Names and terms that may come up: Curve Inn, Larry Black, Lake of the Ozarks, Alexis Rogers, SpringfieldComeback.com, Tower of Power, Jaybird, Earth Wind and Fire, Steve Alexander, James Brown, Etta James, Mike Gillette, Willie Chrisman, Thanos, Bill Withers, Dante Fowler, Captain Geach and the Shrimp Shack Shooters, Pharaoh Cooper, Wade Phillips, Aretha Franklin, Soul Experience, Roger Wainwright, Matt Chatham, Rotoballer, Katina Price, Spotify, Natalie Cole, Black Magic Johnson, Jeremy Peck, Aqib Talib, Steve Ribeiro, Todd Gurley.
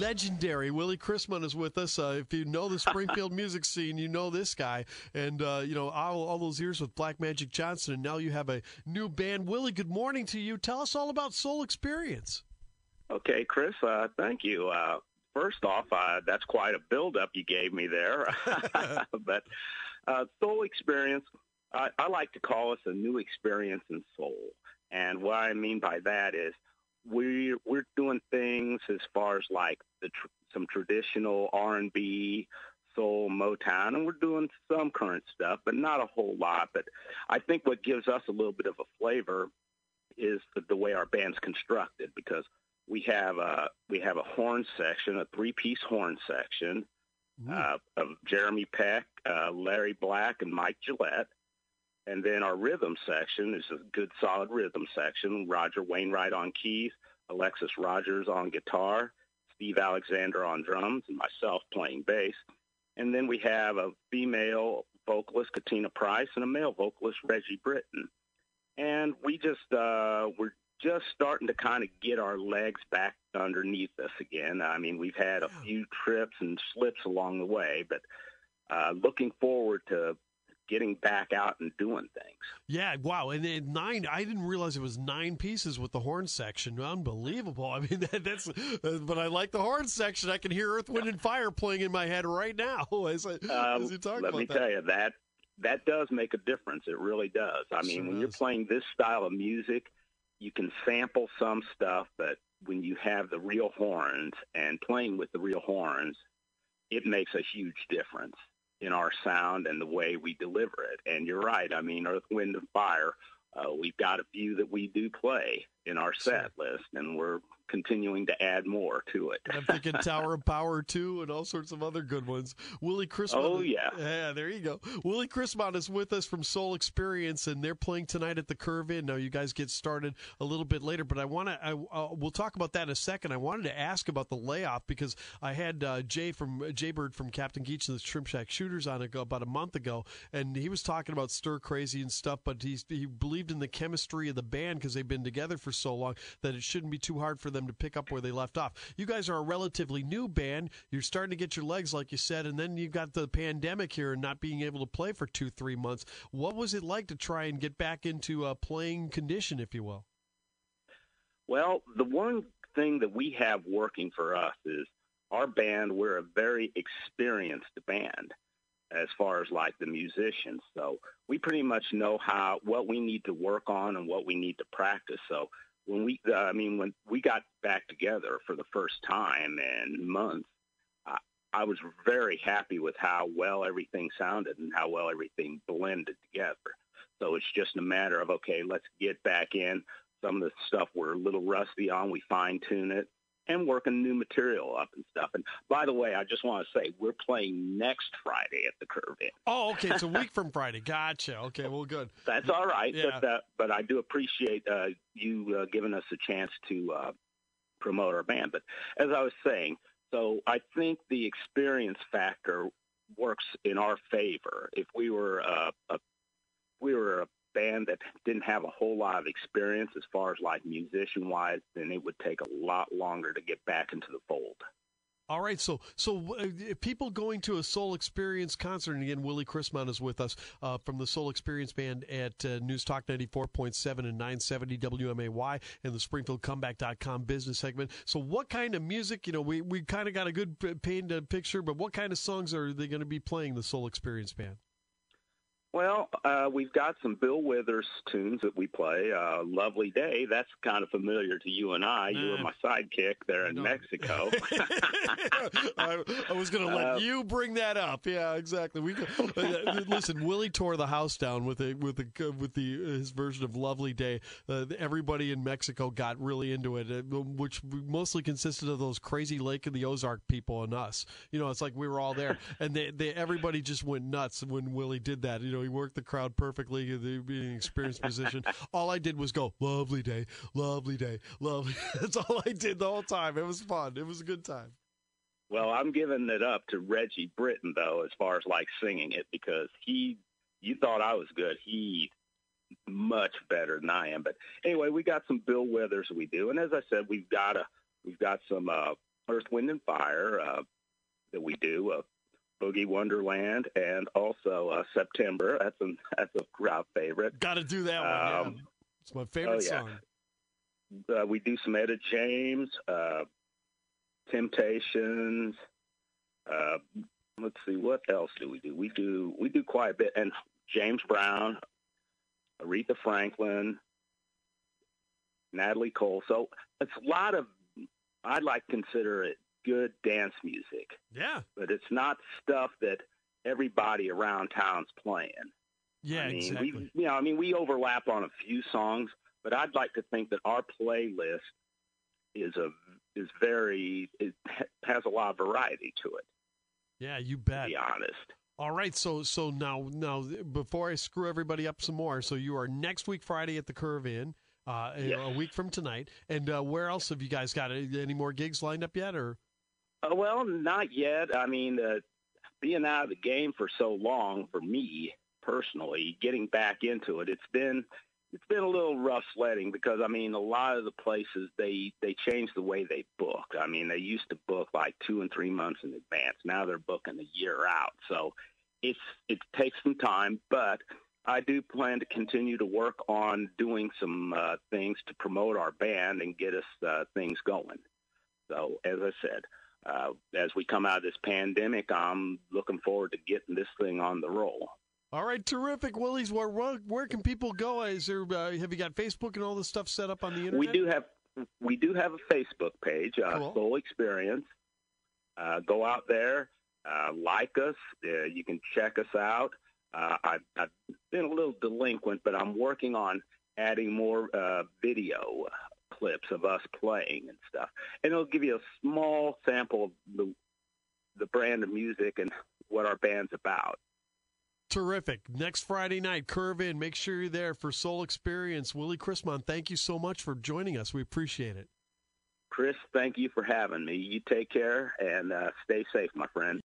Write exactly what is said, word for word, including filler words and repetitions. legendary Willie Chrisman is with us. Uh, if you know the Springfield music scene, you know this guy. And, uh, you know, all, all those years with Black Magic Johnson, and now you have a new band. Willie, good morning to you. Tell us all about Soul Experience. Okay, Chris, uh, thank you. Uh, first off, uh, that's quite a build-up you gave me there. But uh, Soul Experience, I, I like to call us a new experience in soul. And what I mean by that is we, we're doing things as far as like the tr- some traditional R and B, soul, Motown, and we're doing some current stuff, but not a whole lot. But I think what gives us a little bit of a flavor is the, the way our band's constructed, because we have a, we have a horn section, a three-piece horn section mm. uh, of Jeremy Peck, uh, Larry Black, and Mike Gillette. And then our rhythm section is a good, solid rhythm section. Roger Wainwright on keys, Alexis Rogers on guitar, Steve Alexander on drums, and myself playing bass. And then we have a female vocalist, Katina Price, and a male vocalist, Reggie Britton. And we just, uh, we're just starting to kind of get our legs back underneath us again. I mean, we've had a few trips and slips along the way, but uh, looking forward to getting back out and doing things. Yeah, wow. And, and nine, I didn't realize it was nine pieces with the horn section. Unbelievable. I mean, that, that's, but I like the horn section. I can hear Earth, Wind, and Fire playing in my head right now as, I, um, as you talk about that. Let me tell you, that, that does make a difference. It really does. I mean, sure when does. You're playing this style of music, you can sample some stuff, but when you have the real horns and playing with the real horns, it makes a huge difference in our sound and the way we deliver it. And you're right. I mean, Earth, Wind, and Fire, uh, we've got a few that we do play in our set list, and we're continuing to add more to it. I'm thinking Tower of Power, too, and all sorts of other good ones. Willie Chrisman. Oh, yeah. Yeah, there you go. Willie Chrisman is with us from Soul Experience, and they're playing tonight at the Curve Inn. Now, you guys get started a little bit later, but I want to, I, uh, we'll talk about that in a second. I wanted to ask about the layoff, because I had uh, Jay from, uh, Jaybird from Captain Geach and the Shrimp Shack Shooters on ago, about a month ago, and he was talking about Stir Crazy and stuff, but he's, he believed in the chemistry of the band, because they've been together for so long, that it shouldn't be too hard for them to pick up where they left off. You guys are a relatively new band. You're starting to get your legs, like you said, and then you've got the pandemic here and not being able to play for two, three months. What was it like to try and get back into a playing condition, if you will? Well, the one thing that we have working for us is our band, we're a very experienced band as far as like the musicians. So we pretty much know how, what we need to work on and what we need to practice. So When we, uh, I mean, when we got back together for the first time in months, I, I was very happy with how well everything sounded and how well everything blended together. So it's just a matter of, okay, let's get back in. Some of the stuff we're a little rusty on, we fine-tune it and work a new material up and stuff. And by the way, I just want to say we're playing next Friday at the Curve Inn. Oh, okay. It's a week from Friday. Gotcha. Okay, well, good. That's all right. Yeah. But, uh, but I do appreciate uh, you uh, giving us a chance to uh, promote our band. But as I was saying, so I think the experience factor works in our favor. If we were uh, a, we were a band that didn't have a whole lot of experience as far as like musician wise, then it would take a lot longer to get back into the fold. All right, so so uh, people going to a Soul Experience concert, and again, Willie Chrisman is with us uh, from the Soul Experience Band at uh, News Talk ninety-four point seven and nine seventy W M A Y and the Springfield Comeback dot com business segment. So what kind of music, you know, we, we kind of got a good painted picture, but what kind of songs are they going to be playing, the Soul Experience Band? Well, uh, we've got some Bill Withers tunes that we play. Uh, Lovely Day, that's kind of familiar to you and I. You were my sidekick there in Mexico. I, I was going to let uh, you bring that up. Yeah, exactly. We uh, listen, Willie tore the house down with a, with a, uh, with the uh, his version of Lovely Day. Uh, everybody in Mexico got really into it, uh, which mostly consisted of those crazy Lake of the Ozark people and us. You know, it's like we were all there, and they, they everybody just went nuts when Willie did that. You know, he worked the crowd perfectly, being an experienced musician. All I did was go, Lovely Day, Lovely Day, Lovely. That's all I did the whole time. It was fun. It was a good time. Well, I'm giving it up to Reggie Britton, though, as far as like singing it, because he, you thought I was good. He's much better than I am. But anyway, we got some Bill Withers we do. And as I said, we've got a, we've got some uh, Earth, Wind, and Fire uh, that we do, uh, Boogie Wonderland, and also uh, September. That's an, that's a crowd favorite. Got to do that um, one, yeah. It's my favorite oh, yeah. song. Uh, we do some Etta James, uh, Temptations. Uh, let's see, what else do we do? We do we do quite a bit, and James Brown, Aretha Franklin, Natalie Cole. So it's a lot of, I'd like to consider it good dance music. Yeah. But it's not stuff that everybody around town's playing. Yeah, I mean, exactly. We, you know, I mean, we overlap on a few songs, but I'd like to think that our playlist is a is very it has a lot of variety to it. Yeah, you bet. To be honest. All right, so so now now before I screw everybody up some more, so you are next week Friday at the Curve Inn, uh, yes. a week from tonight, and uh, where else have you guys got any more gigs lined up yet? Or uh, well, not yet. I mean, uh, being out of the game for so long for me. Personally, getting back into it, it's been it's been a little rough sledding because I mean a lot of the places they they changed the way they book. I mean they used to book like two and three months in advance. Now they're booking a year out, so it's it takes some time. But I do plan to continue to work on doing some uh, things to promote our band and get us uh, things going. So as I said, uh, as we come out of this pandemic, I'm looking forward to getting this thing on the roll. All right, terrific, Willie's. Where, where where can people go? Is there uh, have you got Facebook and all this stuff set up on the internet? We do have we do have a Facebook page, uh, cool. Soul Experience. Uh, go out there, uh, like us. Uh, you can check us out. Uh, I've, I've been a little delinquent, but I'm working on adding more uh, video clips of us playing and stuff, and it'll give you a small sample of the the brand of music and what our band's about. Terrific. Next Friday night, Curve In. Make sure you're there for Soul Experience. Willie Chrisman, thank you so much for joining us. We appreciate it. Chris, thank you for having me. You take care and uh, stay safe, my friend.